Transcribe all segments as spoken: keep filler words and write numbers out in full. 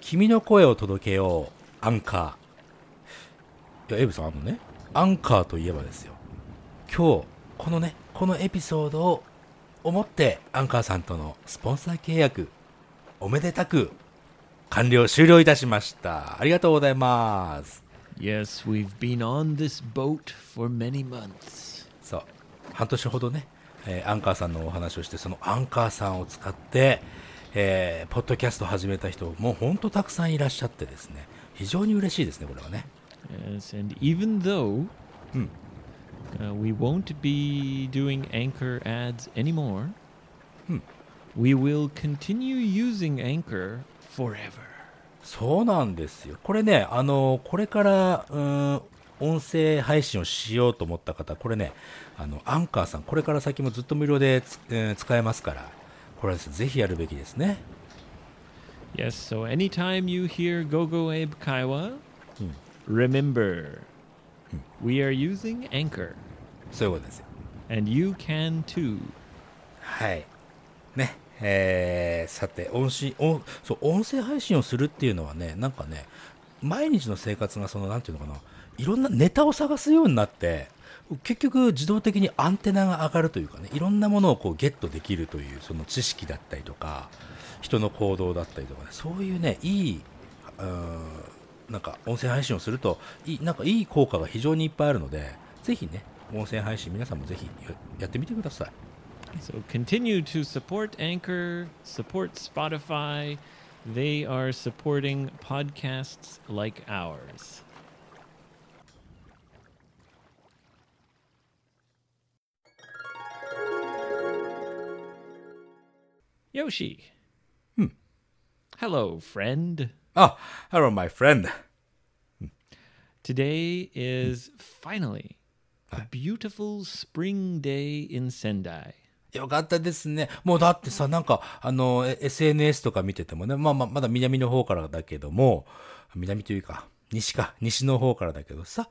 君の声を届けよう、アンカー。いや、エブさん、あのね、アンカーといえばですよ、今日、このね、このエピソードを思って、アンカーさんとのスポンサー契約、おめでたく、完了、終了いたしました。ありがとうございます。Yes, we've been on this boat for many months. そう、半年ほどね、えー、アンカーさんのお話をして、そのアンカーさんを使って、えー、ポッドキャスト始めた人もうほんとたくさんいらっしゃってですね、非常に嬉しいですね、これはね。Yes, and even though、うん、uh, we won't be doing Anchor ads anymore、うん、we will continue using Anchor forever. そうなんですよ。これね、あのこれからうーん音声配信をしようと思った方、これね、あのアンカーさん、これから先もずっと無料でつ、えー、使えますから。これはぜひやるべきですね。Yes, so anytime you hear Gogo Abe Kaiwa, remember, we are using Anchor. そういうことですよ。And you can too. はい。ね、えー、さて音信、音、そう、音声配信をするっていうのはね、なんかね、毎日の生活がそのなんていうのかな、いろんなネタを探すようになって。結局自動的にアンテナが上がるというかね、いろんなものをこうゲットできるというその知識だったりとか、人の行動だったりとかね、そういうね、いい、うん、なんか音声配信をするといい、なんかいい効果が非常にいっぱいあるので、ぜひね、音声配信皆さんもぜひやってみてください。So continue to support Anchor, support Spotify. They are supporting podcasts like ours.Yoshi. Hmm. Hello, friend. Oh, hello, my friend. Today is finally a beautiful spring day in Sendai. よかったですね。もうだってさ、なんかあの エスエヌエス とか見ててもね、まあまあまだ南の方からだけども、南というか西か、西の方からだけどさ、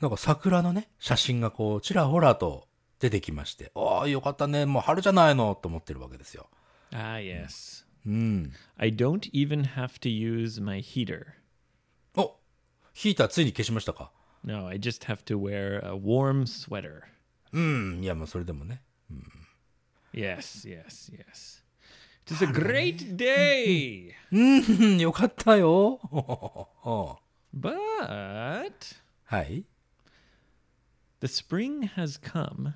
なんか桜のね写真がこうちらほらと出てきまして、ああよかったね。もう春じゃないのと思ってるわけですよ。Ah, yes.、うん、I don't even have to use my heater. お、ヒーターついに消しましたか？ No, I just have to wear a warm sweater. うん、いや、まあそれでもね。うん、yes, yes, yes. It's a great day! うん、よかったよ。But... はい。The spring has come.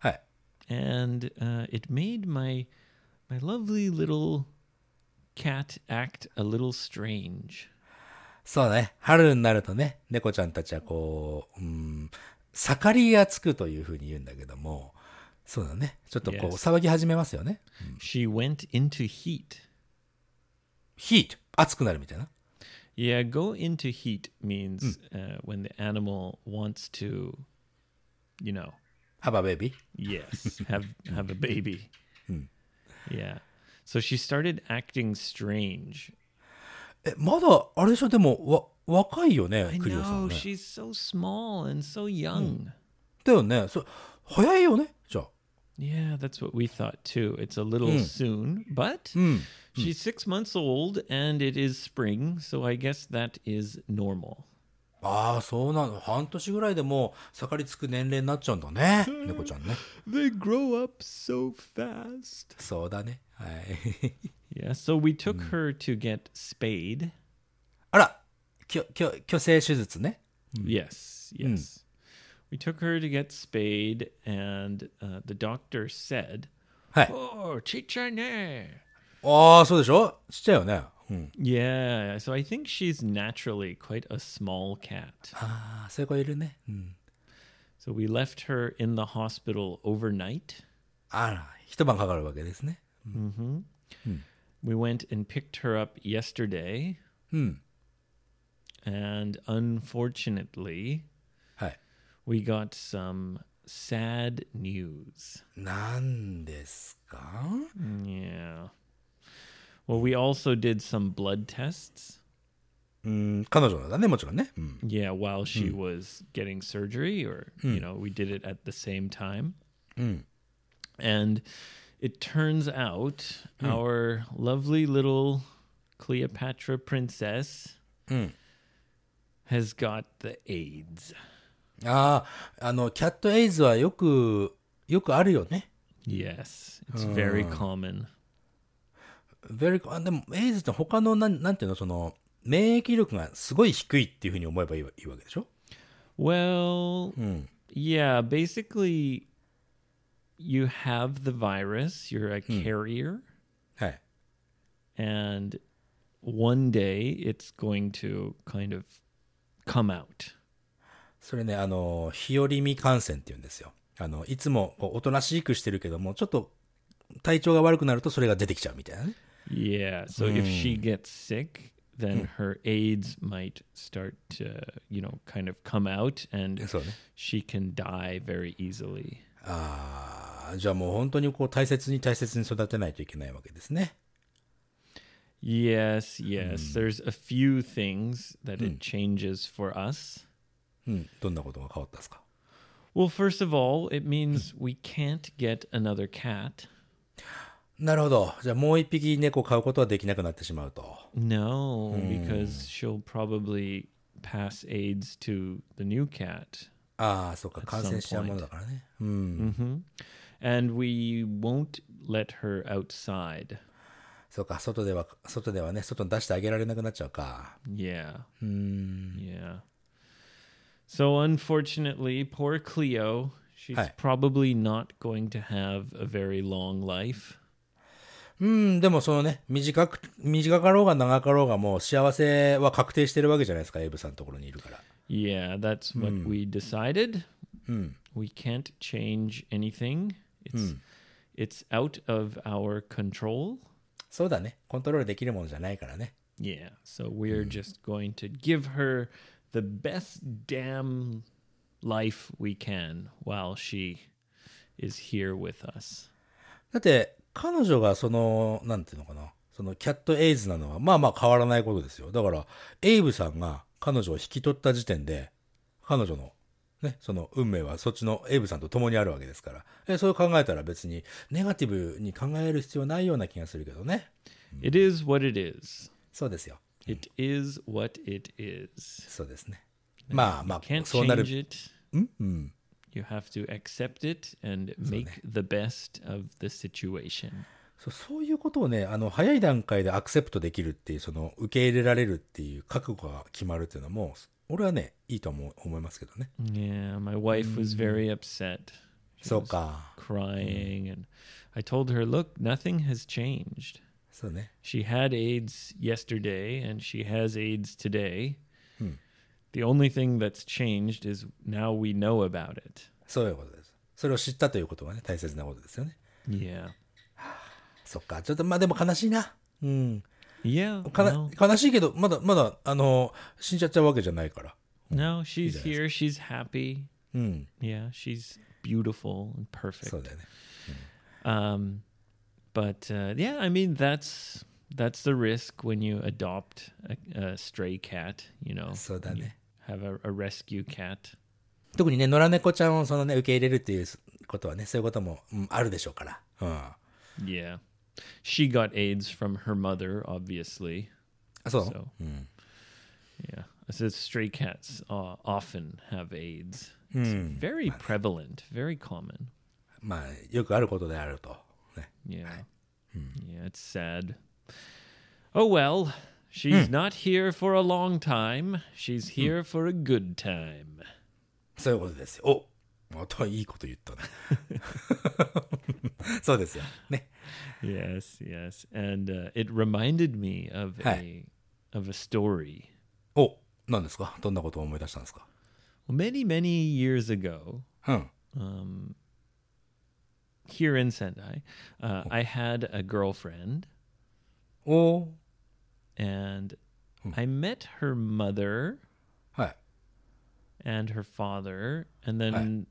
はい。And、uh, it made my...My lovely little cat act a little strange. そうね、春になるとね、猫ちゃんたちはこう、うん、盛りがつくというふうに言うんだけども、そうだね、ちょっとこう、yes. 騒ぎ始めますよね。うん、She went into heat. Heat? 熱くなるみたいな。Yeah, go into heat means、うん uh, when the animal wants to, you know, have a baby. Yes, have have a baby. 、うんYeah. So she started acting strange. え、まだあれでしょ、でもわ若いよね、クリオさんね。I know, she's so small and so young. だよね、そ早いよね、じゃあ。Yeah, that's what we thought too. It's a little、うん、soon, but、うん、she's six months old and it is spring, so I guess that is normal. ああ、そうなの。半年ぐらいでもう盛りつく年齢になっちゃうんだね、猫ちゃんね。They grow up so fast. そうだね。はい。Yeah, so we took her to get spayed. あら、きょ、きょ、去勢手術ね。Yes, yes. We took her to get spayed, and、uh, the doctor said, "Oh, ちっちゃいね." ああ、そうでしょ？ちっちゃいよね。Hmm. Yeah, so I think she's naturally quite a small cat. Ah, so you can see. So we left her in the hospital overnight. Ah, one night it takes a while. We went and picked her up yesterday. Hmm. And unfortunately, we got some sad news. What is it? Yeah.Well, we also did some blood tests. うん、彼女だね、もちろんね。うん、yeah, while she、うん、was getting surgery, or、うん、you know, we did it at the same time.、うん、And it turns out、うん、our lovely little Cleopatra princess、うん、has got the AIDS。 ああ、あのキャットエイズはよくよくあるよね。 Yes, it's very common、うん、very あでもエイズって他のなんなんていうのその免疫力がすごい低いっていうふうに思えばいいわけでしょ。 Well、うん、yeah, basically you have the virus, you're a carrier、うん、はい。And one day it's going to kind of come out。 それね、あの日和見感染っていうんですよ。あのいつもおとなしくしてるけども、ちょっと体調が悪くなるとそれが出てきちゃうみたいなね。 Yeah, so if she gets sick, then her AIDS might start to, you know, kind of come out and she can die very easily。 ああ、じゃあもう本当にこう大切に大切に育てないといけないわけですね。Yes, yes.、うん、There's a few things that it changes for us.、うん、どんなことが変わったんですか？ Well, first of all, it means、うん、we can't get another cat. なるほど。じゃあもう一匹猫を飼うことはできなくなってしまうと。No,、うん、because she'll probably pass AIDS to the new cat. ああ、そうか。感染しちゃうものだからね。うん。Mm-hmm. And we won't let her outside.そうか、外では、外ではね、外に出してあげられなくなっちゃうか。Yeah. うーん。Yeah. So unfortunately, poor Cleo, she's、はい、probably not going to have a very long life. うん、でもそのね、短く、短かろうが長かろうがもう幸せは確定してるわけじゃないですか、エイブさんのところにいるから。Yeah, that's what、うん、we decided. うん。We can't change anything. It's、うん、it's out of our control.そうだね。コントロールできるものじゃないからね。Yeah. So we're just going to give her the best damn life we can while she is here with us. だって彼女がそのなんていうのかな、そのキャットエイズなのはまあまあ変わらないことですよ。だからエイブさんが彼女を引き取った時点で彼女のね、その運命はそっちのエイブさんと共にあるわけですから、え、そう考えたら別にネガティブに考える必要ないような気がするけどね。It is what it is。そうですよ。It is what it is。そうですね。まあまあ、そうなる。You can't change it. うん。You have to accept it and make the best of the situation。そう、そういうことをね、あの早い段階でアクセプトできるっていう、その受け入れられるっていう覚悟が決まるっていうのも。俺はね、いいと思う、思いますけどね。Yeah, my wife was very upset. She そうか。was crying, and I told her, look, nothing has changed. そうね。She had AIDS yesterday, and she has AIDS today. うん。The only thing that's changed is now we know about it. そういうことです。それを知ったということはね、大切なことですよね。Yeah. そっか。ちょっと、まあでも悲しいな。うん。Yeah, かな no. 悲しいけどまだまだあの死んじゃっちゃうわけじゃないから。No, she's here. She's happy. うん。Yeah, she's beautiful and perfect. そうだよね。Um, but uh, yeah, I mean that's that's the risk when you adopt a, a stray cat. You know, そうだね。You have a, a rescue cat. 特にね、野良猫ちゃんをそのね受け入れるっていうことはね、そういうことも、うん、あるでしょうから。うん。Yeah.She got AIDS from her mother, obviously. So, so、うん、yeah. So stray cats、uh, often have AIDS. It's、うん、very prevalent, very common. まあ、よくあることであると。ね、yeah.、はいうん、yeah, it's sad. Oh well, she's、うん、not here for a long time. She's here、うん、for a good time. そういうことですよ。おまたいいこと言ったね。そうですよ。ね。Yes, yes. And、uh, it reminded me of a,、はい、of a story. お、何ですか？どんなことを思い出したんですか？ Many, many years ago,、うん um, here in Sendai,、uh, I had a girlfriend. お。And、うん、I met her mother、はい、and her father, and then、はい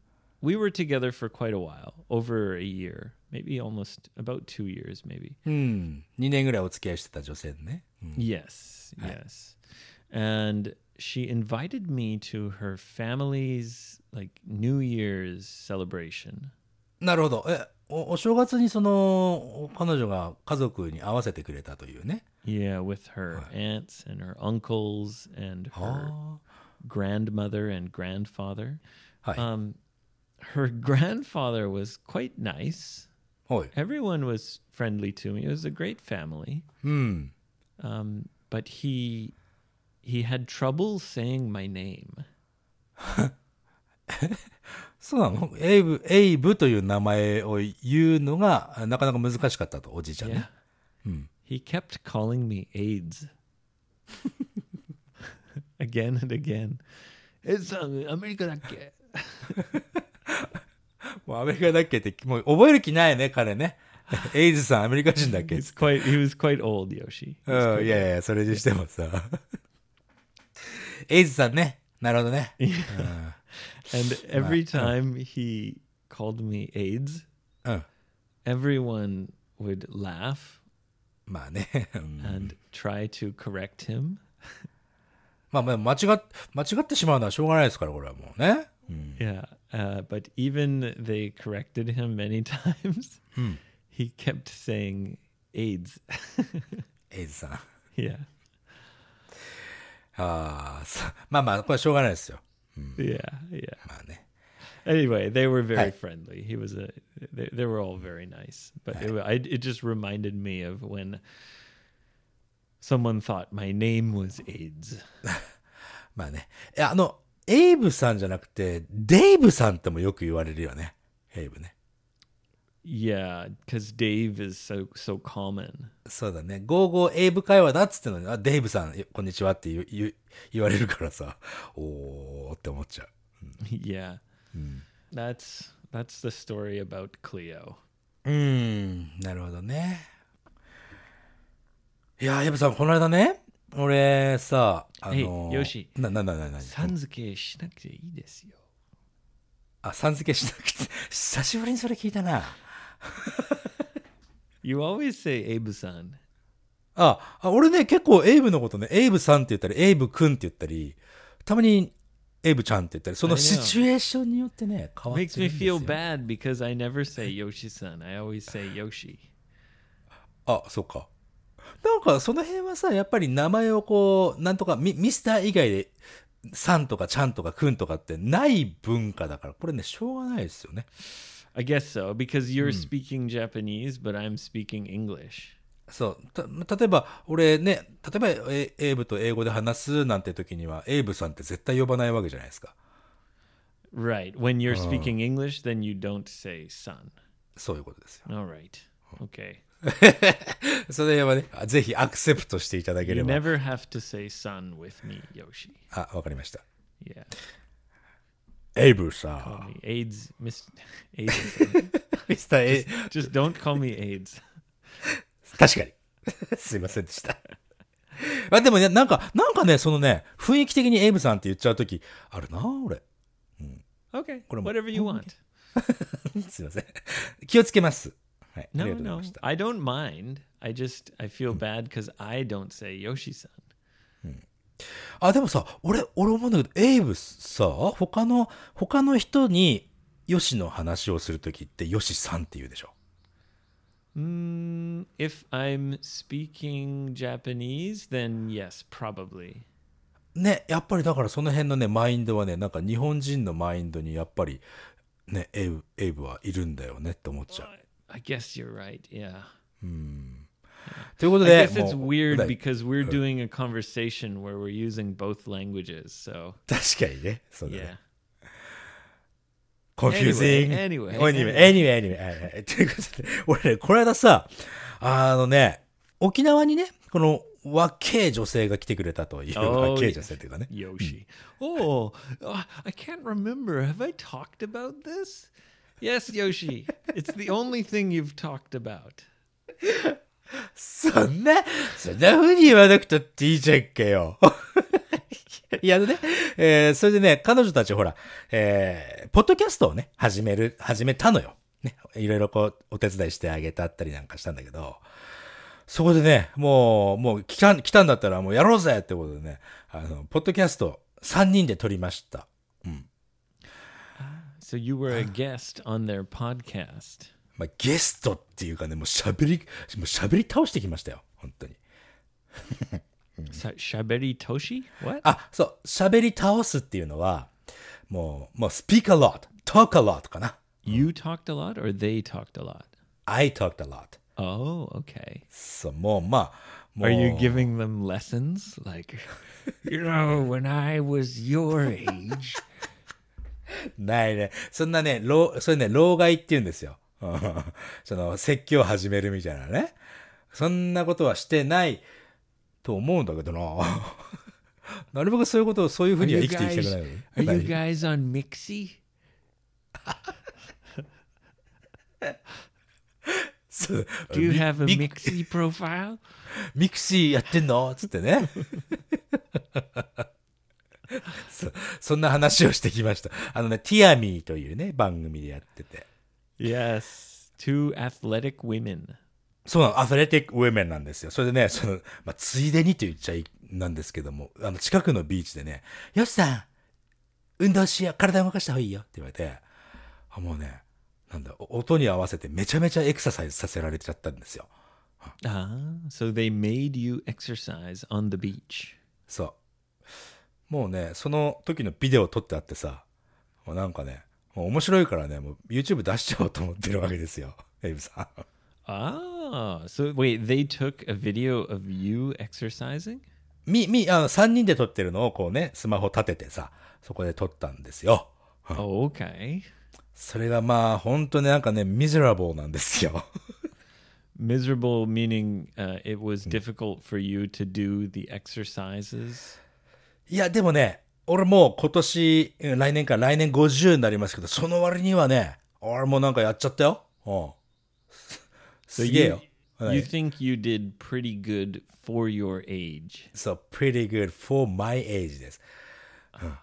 We were together for quite a while, over a year, maybe almost about two years, maybe. うん、にねんぐらいお付き合いしてた女性ね。うん、yes, yes.、はい、And she invited me to her family's like New Year's celebration. なるほど。え、お、お正月にその彼女が家族に会わせてくれたというね。Yeah, with her aunts and her uncles and her grandmother and grandfather. Um, her grandfather was quite nice. Everyone was friendly to me. It was a great family. Hmm. Um, but he he had trouble saying my name. そうなの？エイブ、エイブという名前を言うのがなかなか難しかったと、おじいちゃんね。Yeah. うん。He kept calling me AIDS. Again and again. え、アメリカだっけ？もうアメリカだっけってもう覚える気ないね、彼ね。エイズさんアメリカ人だっけって。He's quite, he was quite old, Yoshi. うん、いやいや、それにしてもさ。エイズさんね。なるほどね。Yeah. うんAnd every time he called me AIDS, everyone would laugh and try to correct him. まあまあ間違っ、間違ってしまうのはしょうがないですから、これはもうね。Yeah, uh, but even they corrected him many times. He kept saying AIDS. AIDS さん。Yeah. ああ、まあまあこれはしょうがないですよ。Yeah, yeah. Anyway, they were very friendly. He was a. They, they were all very nice, but it, I, it just reminded me of when someone thought my name was AIDS. まあね、あのエイブさんじゃなくてデイブさんともよく言われるよね。エイブね。Yeah, because Dave is so so common. そうだね。ゴーゴーエイブ会話だっつってのに、あ、デイブさんこんにちはって言う言う言われるからさ、おーって思っちゃう。Yeah, that's that's the story about Cleo. うーん、なるほどね。いやー、エイブさんこの間ね、俺さ、あのー、よし、ななななな、さん付けしなくていいですよ。あ、さん付けしなくて、久しぶりにそれ聞いたな。You always say エイブさん。あ、俺ね、結構エイブのことね、エイブさんって言ったり、エイブくんって言ったり、たまにエイブちゃんって言ったり、そのシチュエーションによってね、変わってるんですよ。Makes me feel bad because I never say Yoshi-san. I always say Yoshi. あ、そうか。なんかその辺はさ、やっぱり名前をこう、なんとかミ、ミスター以外で、さんとかちゃんとかくんとかってない文化だから、これね、しょうがないですよね。I guess so, because you're speaking Japanese, but I'm speaking English. そう。た、例えば、俺ね、例えば、エイブと英語で話すなんて時には、エイブさんって絶対呼ばないわけじゃないですか。Right. When you're speaking English, then you don't say son. そういうことですよ。All right. Okay. それはね、ぜひアクセプトしていただければ。You never have to say son with me, Yoshi. あ、わかりました。Yeah.エイブさん。AIDS, Mister AIDS. Just don't call me AIDS. 確かに。すいませんでした。あ、でもね、なんか、なんかね、そのね、雰囲気的にエイブさんって言っちゃうとき、あるな、俺。うん、okay, これも whatever you want. すいません。気をつけます。はい。No, no, I don't mind. I just, I feel bad because I don't say Yoshi-san.あ、でもさ、俺、俺思うんだけど、エイブさ、他の、他の人に、ヨシの話をするときって、ヨシさんって言うでしょ。Mm, if I'm speaking Japanese, then yes, probably. ね、やっぱりだからその辺のね、マインドはね、なんか日本人のマインドにやっぱり、ね、エイブ、エイブはいるんだよねって思っちゃう。I guess you're right, yeah. うん。ということで、I guess it's weird because we're doing a conversation where we're using both languages, so. 確かにね、そうだね。Confusing. Anyway, anyway, anyway, anyway. ということで、俺ね、この間さ、あのね、沖縄にね、この若い女性が来てくれたという、若い女性というかね。Yoshi. Oh, I can't remember. Have I talked about this? Yes, Yoshi. It's the only thing you've talked about. そんな、そんな風に言わなくたっていいじゃんかよ。いやね、えー、それでね、彼女たちほら、えー、ポッドキャストをね、始める、始めたのよ。ね、いろいろこう、お手伝いしてあげたったりなんかしたんだけど、そこでね、もう、もう来た、来たんだったらもうやろうぜってことでね、あの、ポッドキャストさんにんで撮りました。うん。So you were a guest on their podcast.まあ、ゲストっていうかね、もう喋り、もう喋り倒してきましたよ、本当に。しゃべり倒し What? あ、そう、しゃべり倒すっていうのはもう、もう speak a lot, talk a lot かな。You talked a lot or they talked a lot? I talked a lot. Oh, okay. そう、もうまあAre you giving them lessons? Like, you know, when I was your age. ないね。そんなね、老、それね、老害って言うんですよ。その、説教を始めるみたいなね。そんなことはしてないと思うんだけどな。なるべくそういうことを、そういうふうには生きていきたくない。Are you guys on Mixi? Do you have a Mixi profile? ミクシーやってんのつってねそ。そんな話をしてきました。あのね、Tiame というね、番組でやってて。Yes, two athletic women. そうなの、アスレティック・ウィメンなんですよ。それでね、そのまあ、ついでにと言っちゃいなんですけども、あの近くのビーチでね、よしさん、運動しよう、体動かした方がいいよって言われて、あもうね、なんだ、音に合わせてめちゃめちゃエクササイズさせられちゃったんですよ。Ah, so they made you exercise on the beach. そう。もうね、その時のビデオを撮ってあってさ、もうなんかね、もう面白いからね、もう YouTube 出しちゃおうと思ってるわけですよ、エイブさん。Ah, so wait, they took a video of you exercising? み、み、あの、さんにんで撮ってるのをこうね、スマホ立ててさ、そこで撮ったんですよ。Oh, okay. それがまあ、ほんとね、なんかね、miserable なんですよ。Miserable meaning、uh, it was difficult for you to do the exercises? いやでもね、俺もう今年、来年か、来年ごじゅうになりますけど、その割にはね、俺もなんかやっちゃったよ。うん、すげえよ。So you, you think you did pretty good for your age? So pretty good for my age です。うん、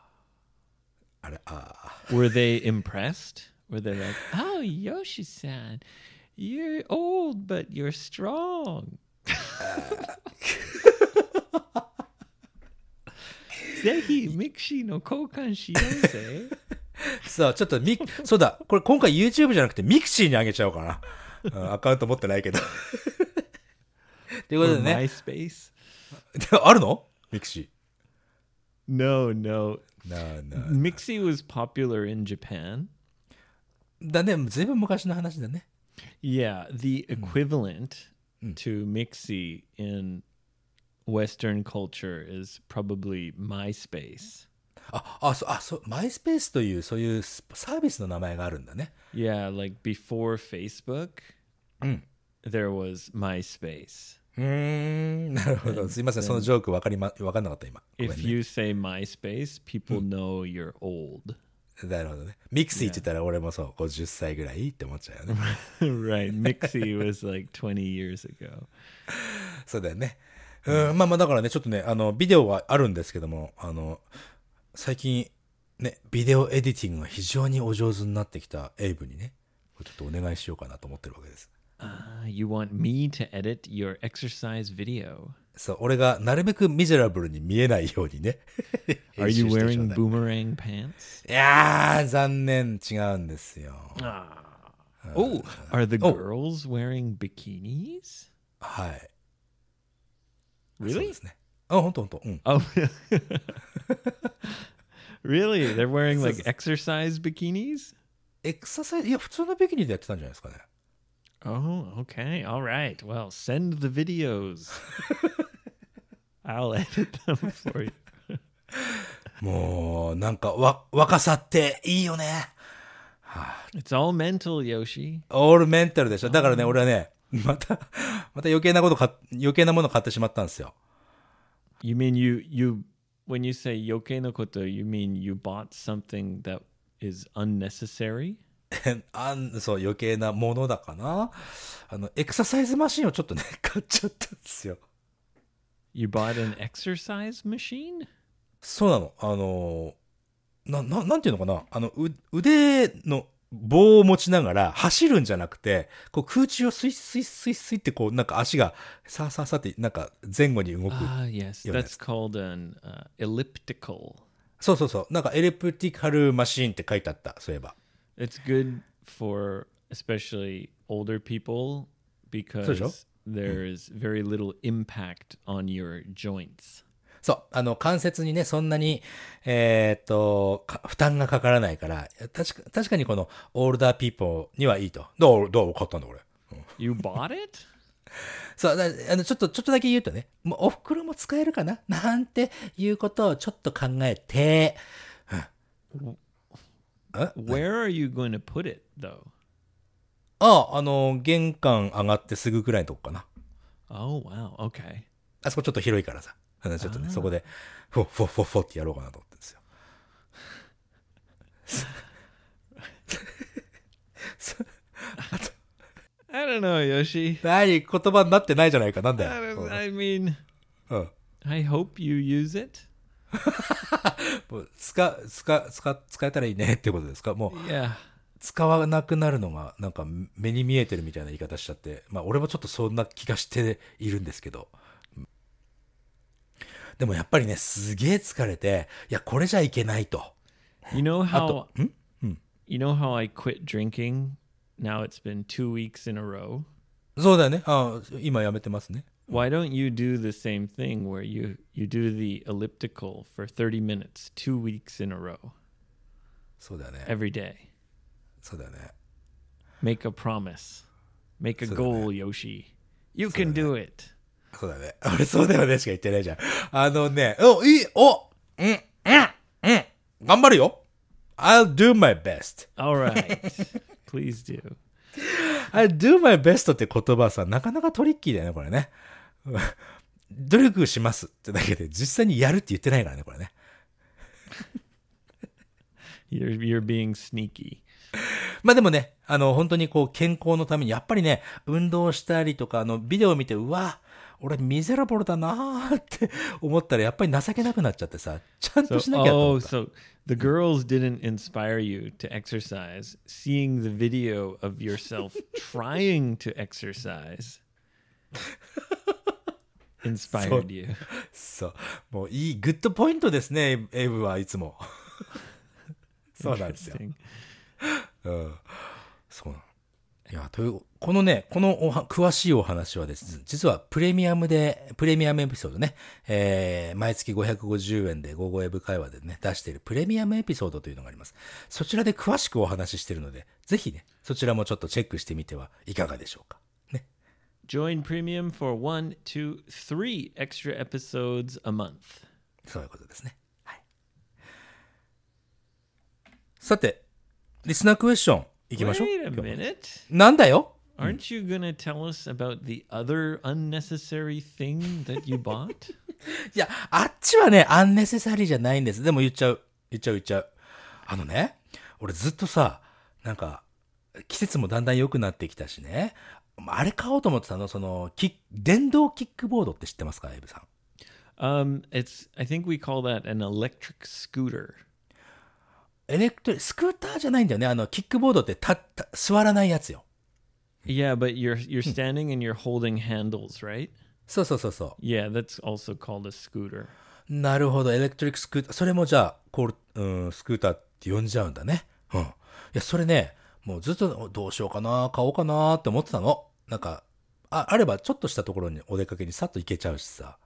あれ、あー。Were they impressed? Were they like, oh, Yoshi-san.You're old, but you're strong. Zehi, Mixi no koukan shiyou ze. So, ちょっとミそうだ、これ今回 YouTube じゃなくて Mixi にあげちゃおうかな。うん、アカウント持ってないけど。ということでね。MySpace? あるの ？Mixi. No, no. No, no. Mixi was popular in Japan. だね、ずいぶん昔の話だね。Yeah, the equivalent mm. to Mixi in Western culture is probably MySpace. あ、あ、そう、あ、そう、MySpace というそういうサービスの名前があるんだね。Yeah, like before Facebook,、mm. there was MySpace. うーん、なるほど。すいません、そのジョークわかりま、わかんなかった今。If you say MySpace, people know you're old.なるほどね。ミクシーって言ったら俺もそう、ごじゅっさいぐらいって思っちゃうよね。Right. Mixi was like twenty years ago. そうだよね。うん、まあまあだからね、ちょっとね、あの、ビデオはあるんですけども、あの、最近、ね、ビデオエディティングが非常にお上手になってきたエイブにね、ちょっとお願いしようかなと思ってるわけです。Uh, you want me to edit your exercise video? そう、俺がなるべくミゼラブルに見えないようにね。Are you wearing boomerang pants? いやー、残念、違うんですよ。Uh, oh, are the girls wearing bikinis? はい。Really? そうですね。あ、ほんとほんと。うん。Oh, really? They're wearing like exercise bikinis? エクササイズ、いや、普通のビキニでやってたんじゃないですかね。Oh, okay. All right. Well, send the videos. I'll edit them for you. もうなんかわ若さっていいよね。It's all mental, Yoshi. All mental でしょ。だからね、俺はね、またまた余計なことか余計なもの買ってしまったんですよ。You mean you you when you say 余計なこと、you mean you bought something that is unnecessary?あんそう余計なものだかなあのエクササイズマシンをちょっとね買っちゃったんですよ。You bought an exercise machine? そうなのあのなななんていうのかなあのう腕の棒を持ちながら走るんじゃなくてこう空中をスイスイスイスイってこうなんか足がサーサーサーってなんか前後に動く。Ah yes, that's called an、uh, elliptical. そうそうそうなんかエレプティカルマシンって書いてあったそういえば。It's good for especially older people because there is very little impact on your joints. そう、あの関節にねそんなに、えー、っと負担がかからないから確か、確かにこのオールダーピーポーにはいいと。どう、どう買ったんだこれ。You bought it? そうだ、あのちょっとちょっとだけ言うとね、もうお袋も使えるかななんていうことをちょっと考えて。Where are you going to put it though? ああ、あの玄関上がってすぐくらいのとこかな。Oh wow, okay. あそこちょっと広いからさ。あのちょっとね、そこでフォフォフォフォってやろうかなと思ってるんですよ。あとI don't know, Yoshi. 何、言葉になってないじゃないか。なんだよ。I mean, I hope you use it. 使、使、使、使えたらいいねってことですか。もう、yeah. 使わなくなるのがなんか目に見えてるみたいな言い方しちゃって、まあ俺もちょっとそんな気がしているんですけど。でもやっぱりね、すげえ疲れて、いやこれじゃいけないと。You know how? ん？うん。You know how I quit drinking?Now it's been two weeks in a row. そうだね。あ、今やめてますね。Why don't you do the same thing where you, you do the elliptical for thirty minutes, two weeks in a row? そうだね。Every day. そうだね。Make a promise. Make a goal,、ね、Yoshi. You can do it. そうだね。俺そうだよねしか言ってないじゃん。あのね、お、いい、お、うん、うん、うん。頑張るよ。I'll do my best. All right. Please do. I do my best って言葉さ、なかなかトリッキーだよね、これね。努力しますってだけで、実際にやるって言ってないからね、これね。You're, you're being sneaky. まあでもね、あの、本当にこう、健康のために、やっぱりね、運動したりとか、あの、ビデオを見て、うわ、俺ミゼラブルだなって思ったら、やっぱり情けなくなっちゃってさ、ちゃんとしなきゃと思った。So, oh, so the girls didn't inspire you to exercise. Seeing the video of yourself trying to exercise inspired you. そう。もういい、グッドポイントですね、エイブはいつも。そうなんですよ。うん。そうなの。いや、という、このね、このおは詳しいお話はですね、実はプレミアムで、プレミアムエピソードね、えー、毎月ごひゃくごじゅうえんでゴーゴーエブ会話でね、出しているプレミアムエピソードというのがあります。そちらで詳しくお話ししているので、ぜひね、そちらもちょっとチェックしてみてはいかがでしょうか。ね。Join Premium for one, two, three extra episodes a month. そういうことですね。はい。さて、リスナークエスチョン。行きましょう。Wait a minute. なんだよ。Aren't you gonna tell us about the other unnecessary thing that you bought? いや、あっちはね、アンネセサリーじゃないんです。でも言っちゃう。言っちゃう言っちゃう。あのね、俺ずっとさ、なんか、季節もだんだん良くなってきたしね、あれ買おうと思ってたの、その、キック、電動キックボードって知ってますか、エイブさん。Um, it's, I think we call that an electric scooter.エレクトリスクーターじゃないんだよね。あのキックボードってたった座らないやつよ。Yeah, but you're you're standing and you're holding handles, right? そうそうそうそう。Yeah, that's also called a scooter. なるほど、エレクトリックスクーター。それもじゃあこう、うん、スクーターって呼んじゃうんだね。うん。いやそれね、もうずっとどうしようかな、買おうかなって思ってたの。なんか あ, あればちょっとしたところにお出かけにさっと行けちゃうしさ。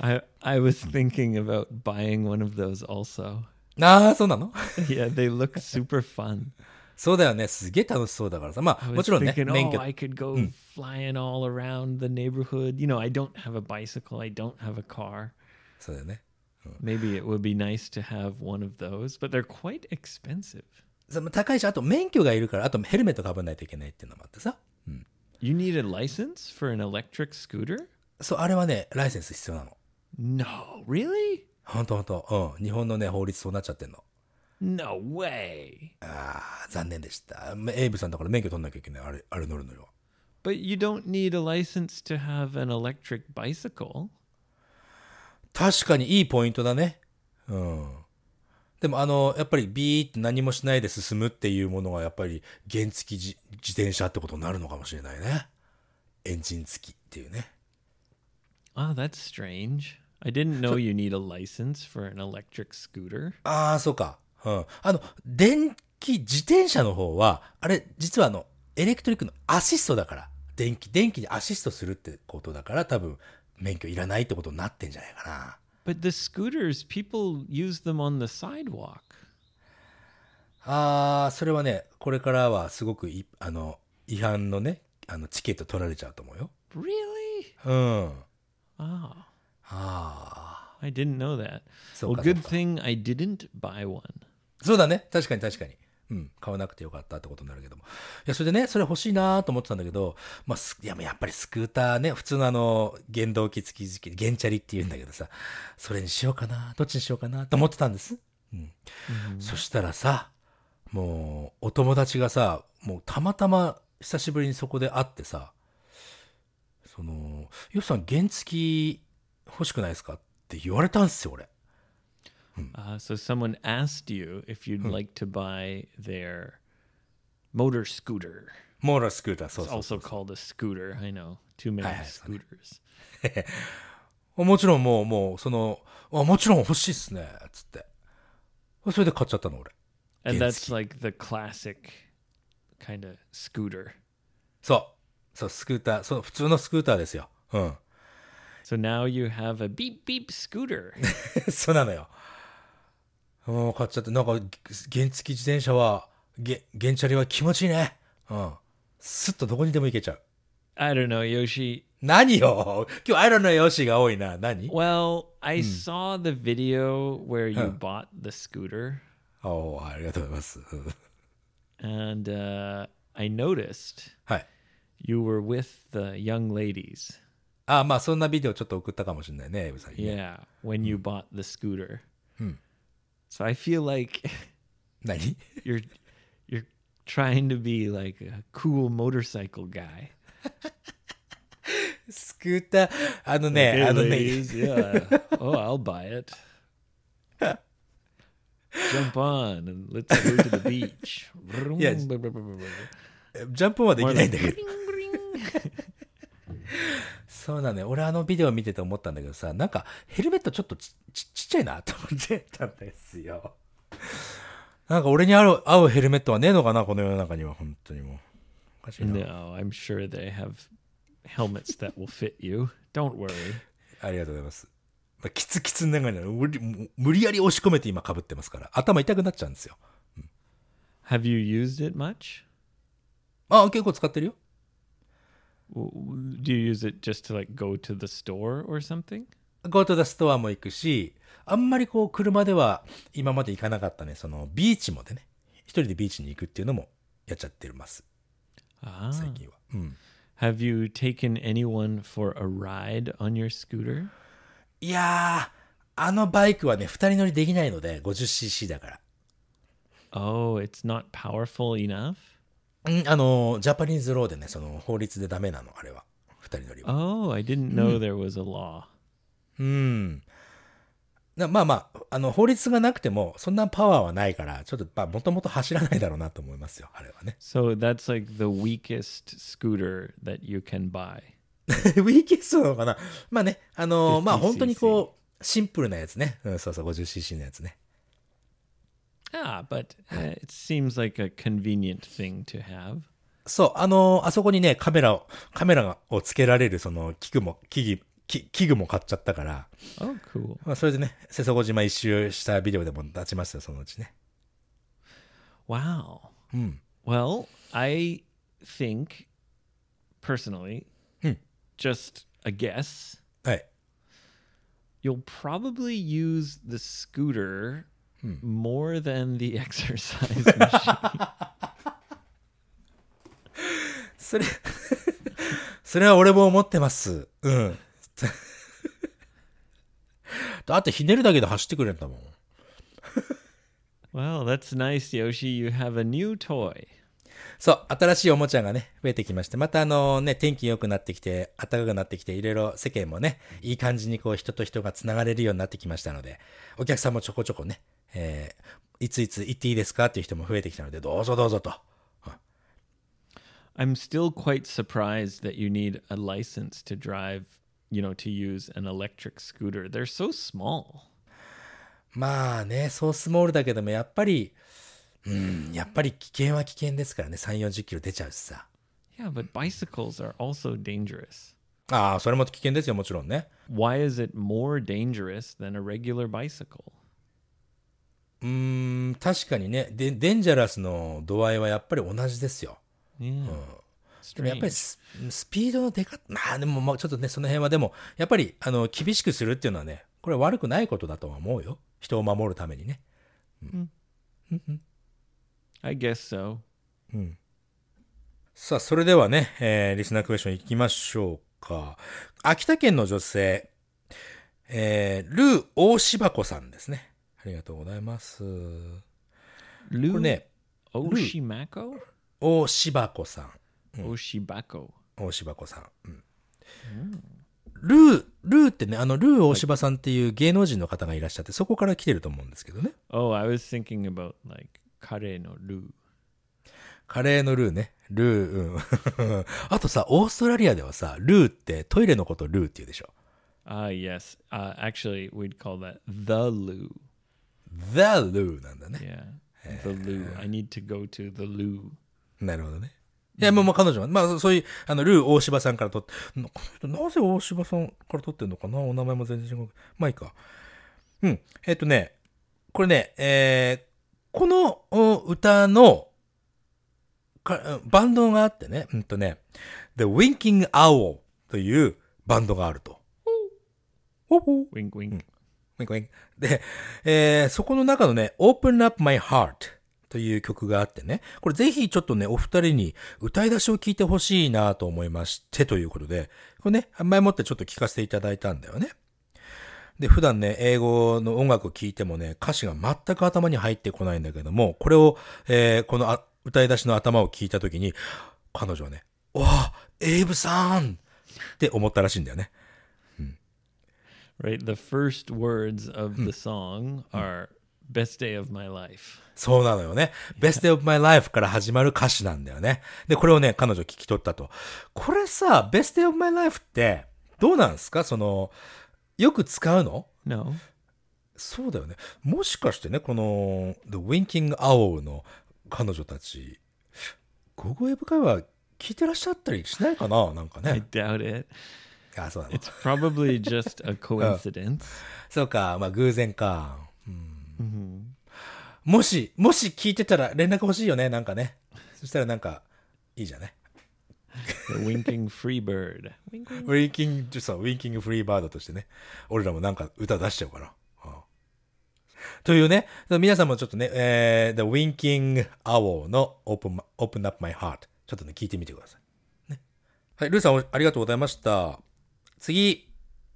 I I was thinking about buying one of those also.ああ、そうなの？ Yeah, they look super fun. そうだよね。すげえ楽しそうだからさ。まあ、もちろんね、免許。I was thinking, oh, I could go flying all around the neighborhood. You know, I don't have a bicycle. I don't have a car. そうだよね。Maybe it would be nice to have one of those, but they're quite expensive. 高いし、あと免許がいるから、あとヘルメットかぶんないといけないっていうのもあってさ。うん、You need a license for an electric scooter? そう、あれはね、ライセンス必要なの。No, really?ほんとほんと、うん、日本のね法律そうなっちゃってんの。No way。ああ、残念でした。エイブさんだから免許取んなきゃいけない。あれあれ乗るのよ。But you don't need a license to have an electric bicycle。確かにいいポイントだね。うん。でもあのやっぱりビーって何もしないで進むっていうものがやっぱり原付自転車ってことになるのかもしれないね。エンジン付きっていうね。Ah, that's strange.I didn't know you need a license for an electric scooter. ああ、そうか。うん。あの、電気自転車の方は、あれ、実はあの、エレクトリックのアシストだから、電気電気にアシストするってことだから多分免許いらないってことになってんじゃないかな。But the scooters, people use them on the sidewalk. ああ、それはね、これからはすごくいあの違反のね、あのチケット取られちゃうと思うよ。Really? うん。ああ。I didn't know that. Well, good thing I didn't buy one. そうだね、確かに確かに。うん、買わなくてよかったってことになるけども、いやそれでね、それ欲しいなと思ってたんだけど、まあ、いや、やっぱりスクーターね、普通のあの原動機付き付き原チャリっていうんだけどさ、それにしようかな、どっちにしようかなと思ってたんです、うんうん、そしたらさ、もうお友達がさ、もうたまたま久しぶりにそこで会ってさ、そのよっさん原付き欲しくないですかって言われたんですよ俺。Uh, so someone asked you if you'd like to buy their motor scooter. Motor scooter. It's also called a scooter. I know. Too many scooters. もちろんもうもうそのあもちろん欲しいっすねっつって。それで買っちゃったの俺。And that's like the classic kind of scooter. そうそうスクーターそう普通のスクーターですよ。うん。So now you have a beep beep scooter. そうなのよ。もう買っちゃって、なんか原付自転車はげ原チャリは気持ちいいね。うん。スッとどこにでも行けちゃう。I don't know, Yoshi. 何よ。今日 I don't know, Yoshi が多いな。何 ？Well, I、うん、saw the video where you、うん、bought the scooter. Oh, ありがとうございます。And、uh, I noticed、はい、you were with the young ladies. あ、まあそんなビデオちょっと送ったかもしれないね、エブさんにね。Yeah, when you bought the scooter. うん。So I feel like you're you're trying to be like a cool motorcycle guy. スクーターあのね、okay, あのね。Ladies, yeah. Oh, I'll buy it. Jump on and let's go to the beach. いや、ジャンプはできないんだけど。そうだね。俺あのビデオ見てて思ったんだけどさ、なんかヘルメットちょっとちちちっちゃいなと思ってたんですよ。なんか俺に合う合うヘルメットはねえのかなこの世の中には本当にもう。おかしいな。No, I'm sure they have helmets that will fit you. Don't worry. ありがとうございます。まあ、キツキツになるのに無理やり押し込めて今被ってますから頭痛くなっちゃうんですよ。うん、Have you used it much? ああ結構使ってるよ。Do you use it just to like go to the store or something? Go to the store も行くし、あんまりこう車では今まで行かなかったね、そのビーチもでね、一人でビーチに行くっていうのもやっちゃってます。ああ。最近は。うん。Have you taken anyone for a ride on your scooter? いやー、あのバイクはね、二人乗りできないので、ごじゅっシーシー だから。Oh, it's not powerful enough?あのジャパニーズローでね、その法律でダメなのあれは二人乗りは。Oh, I didn't know there was a law. うん。うん、まあまあ、あの法律がなくてもそんなパワーはないから、ちょっとまあもともと走らないだろうなと思いますよあれはね。So that's like the weakest scooter that you can buy. weakest なのかな。まあね、あのまあ本当にこうシンプルなやつね。うん、そうそう ごじゅっシーシー のやつね。Ah, but it seems like a convenient thing to have. そう、あのあそこにねカメラをカメラをつけられるその器具も器具器具も買っちゃったから。Oh, cool. まあそれでね瀬底島一周したビデオでも立ちますよそのうちね。Wow. うん。Well, I think personally, うん。just a guess. はい。You'll probably use the scooter.Hmm. More than the exercise machine. それそれは俺も思ってます。うん。だってひねるだけで走ってくれるんだもん。Well, that's nice, Yoshi. You have a new toy. そう、新しいおもちゃがね増えてきまして、またあのね天気良くなってきて、暖かくなってきて、いろいろ世間もねいい感じにこう人と人がつながれるようになってきましたので、お客さんもちょこちょこね。えー、いついつ行っていいですかっていう人も増えてきたのでどうぞどうぞと。I'm still quite surprised that you need a license to drive, you know, to use an electric scooter. They're so small. まあね、そうスモールだけどもやっぱり、うん、やっぱり危険は危険ですからね。さん、よんじゅっキロ出ちゃうしさ。Yeah, but bicycles are also dangerous. ああ、それも危険ですよ、もちろんね。Why is it more dangerous than a regular bicycle? うーん、確かにね、で、デンジャラスの度合いはやっぱり同じですよ。Yeah. うん。でもやっぱり ス, スピードの出方、まあでもまあちょっとね、その辺はでも、やっぱりあの厳しくするっていうのはね、これ悪くないことだとは思うよ。人を守るためにね。うん。うん、I guess so. うん。さあ、それではね、えー、リスナークエスチョンいきましょうか。秋田県の女性、えー、ルー・大柴子さんですね。ありがとうございます。ルー・ね、大柴子？大柴子さん。大柴子。大柴子さん。うんうん、ルー、ルーってね、あの、ルー大柴さんっていう芸能人の方がいらっしゃって、そこから来てると思うんですけどね。Oh, I was thinking about, like, カレーのルー。カレーのルーね。ルー、うん。あとさ、オーストラリアではさ、ルーってトイレのことルーって言うでしょ。ああ、yes. Actually, we'd call that the loo. The loo なんだね。Yeah. The loo. I need to go to the loo. なるほどね。いや、もう、まあ、彼女は、まあ、そういう、あの、ルー大柴さんから取って、なぜ大柴さんから取ってんのかな？お名前も全然違う。まあ、いいか。うん。えっとね、これね、えー、この歌のか、バンドがあってね、うんとね、The Winking Owl というバンドがあると。ほほウィンクウィンク。ウィンクウィンク。で、えー、そこの中のね、Open Up My Heart。という曲があってね、これぜひちょっとね、お二人に歌い出しを聞いてほしいなと思いましてということで、これね、前もってちょっと聞かせていただいたんだよね。で、普段ね、英語の音楽を聞いてもね、歌詞が全く頭に入ってこないんだけども、これを、えー、このあ歌い出しの頭を聞いたときに、彼女はね、わあ、エイブさんって思ったらしいんだよね。うん、right, the first words of the song are、うんBest day of my life. そうなのよね。Best day of my life から始まる歌詞なんだよね。で、これをね、彼女聞き取ったと。これさ、Best day of my life ってどうなんですか？その、よく使うの？ No. そうだよね。もしかしてね、この The Winking Owl の彼女たち、ゴーゴーエブ会話聞いてらっしゃったりしないかな？なんかね。I doubt it.あ、そうなの。It's probably just a coincidence. そうか、まあ偶然か。うんうん、もしもし聞いてたら連絡欲しいよね、なんかね。そしたらなんかいいじゃね。Winking FreeBird。Winking ちょっと Winking FreeBird としてね、俺らもなんか歌出しちゃうかな。ああというね、皆さんもちょっとね、えー、The Winking Owl の Open Open Up My Heart ちょっとね聞いてみてください。ね、はい、ルーさんありがとうございました。次。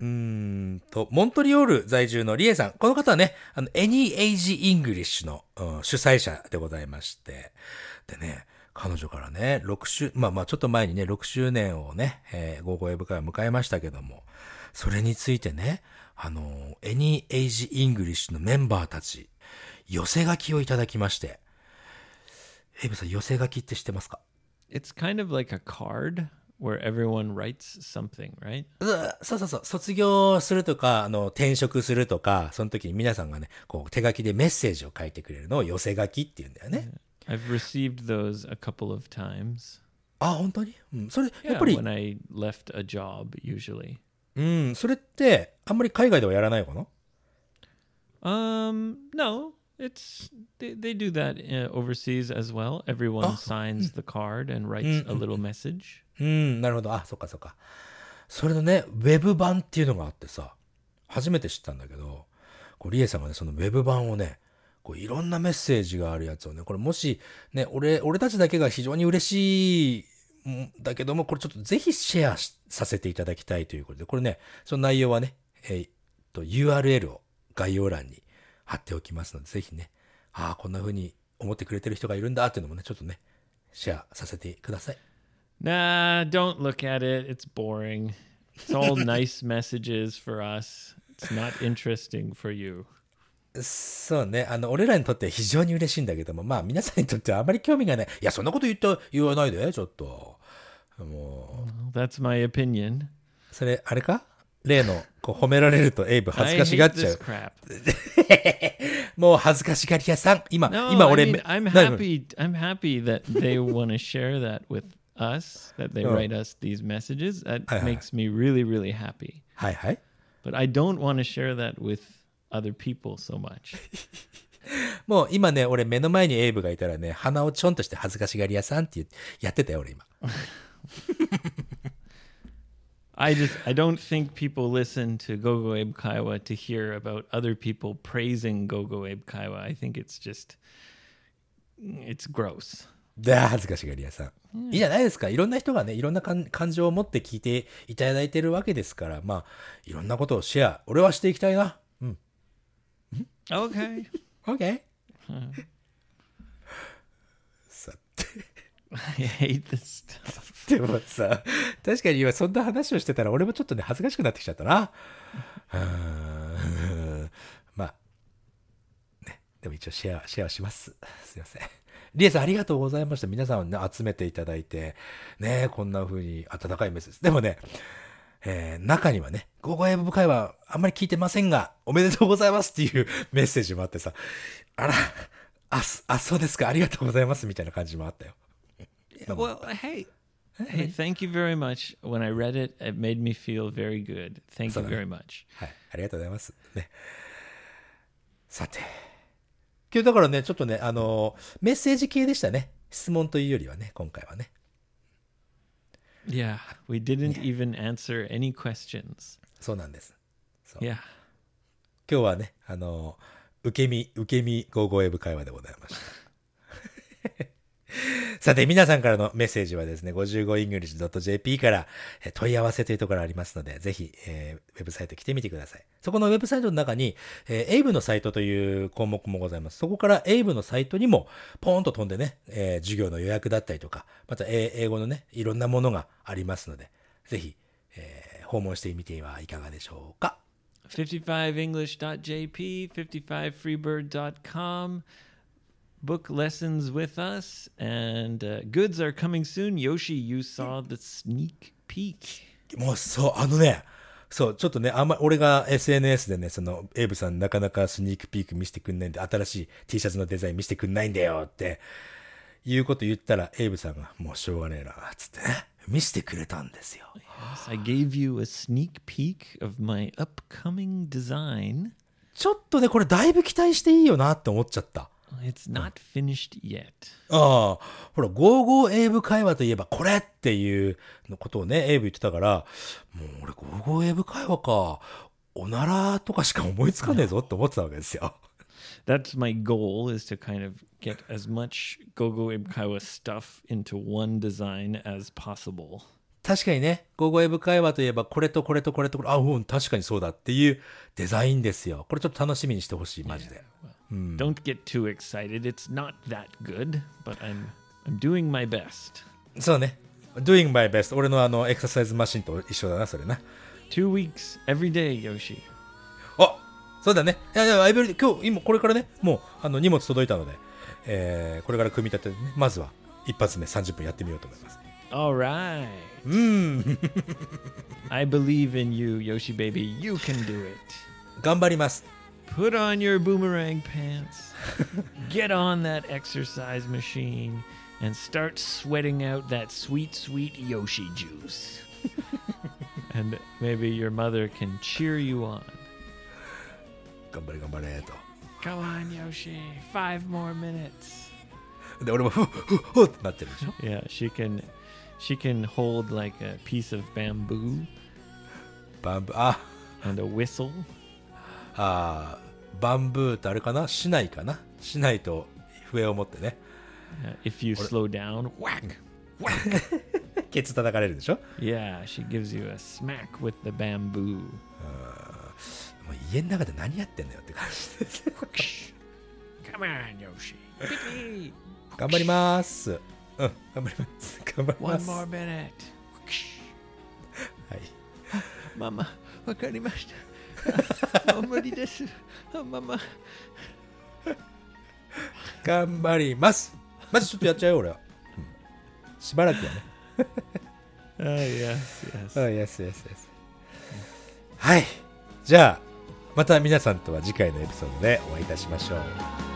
うーんと、モントリオール在住のリエさん。この方はね、あの、Any Age English の、うん、主催者でございまして。でね、彼女からね、ろくしゅう、まあまあちょっと前にね、ろくしゅうねんをね、えー、ゴーゴーエブ会を迎えましたけども、それについてね、あの、Any Age English のメンバーたち、寄せ書きをいただきまして。エイブさん、寄せ書きって知ってますか？ It's kind of like a card.Where everyone writes something, right? そうそうそう。卒業するとか、あの、転職するとか、その時に皆さんがね、こう、手書きでメッセージを書いてくれるのを寄せ書きっていうんだよね。Yeah. I've received those a couple of times. あ、本当に？うん。それ、やっぱり。Yeah, when I left a job, usually. うん、それって、あんまり海外ではやらないかな？ Um, no.It's, they, they do that uh, overseas as well. Everyone signs the card and writes a little message. うん、なるほど。あ、そっかそっか。それのね、ウェブ版っていうのがあってさ、初めて知ったんだけど、こうリエさんがね、そのウェブ版をね、こういろんなメッセージがあるやつをね、これもしね、俺俺たちだけが非常に嬉しいんだけども、これちょっとぜひシェアさせていただきたいということで、これね、その内容はね、えー、っと ユーアールエル を概要欄に。貼っておきますので、ぜひね、ああ、こんな風に思ってくれてる人がいるんだっていうのもね、ちょっとね、シェアさせてください。Nah, don't look at it. It's boring. It's all nice messages for us. It's not interesting for you. そうね、あの、俺らにとって非常に嬉しいんだけども、まあ、皆さんにとってはあまり興味がない。いや、そんなこと言った、言わないで、ちょっと。もう。That's my opinion. それ、あれか？例のこう褒められるとエイブ恥ずかしがっちゃう。もう恥ずかしがり屋さん。今、no, 今俺 I mean, I'm happy. I'm happy that they want to share that with us, that they write us these messages, that makes me really, really happy. But I don't want to share that with other people so much. もう今ね、俺目の前にエイブがいたらね、鼻をちょんとして恥ずかしがり屋さんってやってたよ、俺今。I just, I don't think people listen to Gogo Abe Kaiwa to hear about other people praising Gogo Abe Kaiwa. I think it's just, it's gross. だ、恥ずかしがり屋さん。いいじゃないですか。いろんな人がね、いろんな感情を持って聞いていただいてるわけですから、まあ、いろんなことをシェア、俺はしていきたいな。うん。Okay. Okay. さて。I hate this stuff. でもさ、確かに今そんな話をしてたら俺もちょっとね恥ずかしくなってきちゃったな。まあね、でも一応シェアシェアします。すいません。リエさんありがとうございました。皆さんをね集めていただいてね、こんな風に温かいメッセージ。でもね、えー、中にはね、ゴーゴーエブ会はあんまり聞いてませんがおめでとうございますっていうメッセージもあってさ、あら、あ、あ、そうですか、ありがとうございますみたいな感じもあったよ。Well, hey, hey, thank you very much. When I read it, it made me feel very good. Thank you very much. はい、ありがとうございます。ね、さて、今日だからね、ちょっとね、あのメッセージ系でしたね。質問というよりはね、今回はね。Yeah, we didn't even answer any questions. そうなんです。そう。Yeah. 今日はね、あの受け身受け身ゴーゴーエブ会話でございました。さて、皆さんからのメッセージはですね、ごじゅうごイングリッシュドットジェーピー から問い合わせというところありますので、ぜひ、えー、ウェブサイト来てみてください。そこのウェブサイトの中に、えー、エイブのサイトという項目もございます。そこからエイブのサイトにも、ポーンと飛んでね、えー、授業の予約だったりとか、また英語のね、いろんなものがありますので、ぜひ、えー、訪問してみてはいかがでしょうか。フィフティファイブイングリッシュドットジェーピー、フィフティファイブフリーバードドットコムBook lessons with us, and uh, goods are coming soon. Yoshi, you saw the sneak peek. もうそう、あのね、そう、ちょっとね、あんまり俺が エスエヌエス でね、その、エイブさんなかなかスニークピーク見せてくんないんで、新しい T シャツのデザイン見せてくんないんだよって、いうこと言ったら、エイブさんが、もうしょうがねえな、つってね、見せてくれたんですよ。Yes, I gave you a sneak peek of my upcoming design. ちょっとね、これだいぶ期待していいよなって思っちゃった。It's not finished yet. ああ、ほら、ゴーゴーエイブ会話といえばこれっていうのことをね、エイブ言ってたから、もう俺ゴーゴーエイブ会話か、おならとかしか思いつかねえぞって思ってたわけですよ。That's my goal, is to kind of get as much Gogo Abe Kaiwa stuff into one design as possible. 確かにね、ゴーゴーエイブ会話といえばこれとこれとこれとこれ、あ、うん、確かにそうだっていうデザインですよ。これちょっと楽しみにしてほしい、マジで。Yeah.Don't get too excited. It's not that good, but I'm, I'm doing my best. そうね。Doing my best. 俺のあのエクササイズマシンと一緒だな、それな。Two weeks every day, Yoshi. あ、そうだね。いやいや、every day。今日、今これからね、もうあの荷物届いたので、えー、これから組み立てて、ね、まずは一発目さんじゅっぷんやってみようと思います。All right. うん。I believe in you, Yoshi baby. You can do it. 頑張ります。Put on your boomerang pants, get on that exercise machine, and start sweating out that sweet, sweet Yoshi juice. And maybe your mother can cheer you on. Ganbare, ganbare, to. Come on, Yoshi. Five more minutes. Yeah, she can, she can hold like a piece of bamboo. Bamboo. Ah. And a whistle.あーバンブーってあれかなしないかなしないと笛を持ってね、uh, If you slow down whack whack ケツ叩かれるでしょ Yeah, she gives you a smack with the bamboo あーもう家の中で何やってんだよって感じですCome on, Yoshi 頑張りますうん、頑張ります頑張ります One more minute はいママ、わかりました無理ですママ頑張りますまずちょっとやっちゃうよ俺は、うん、しばらくやねあやすやすあやすやすやすはいじゃあまた皆さんとは次回のエピソードでお会いいたしましょう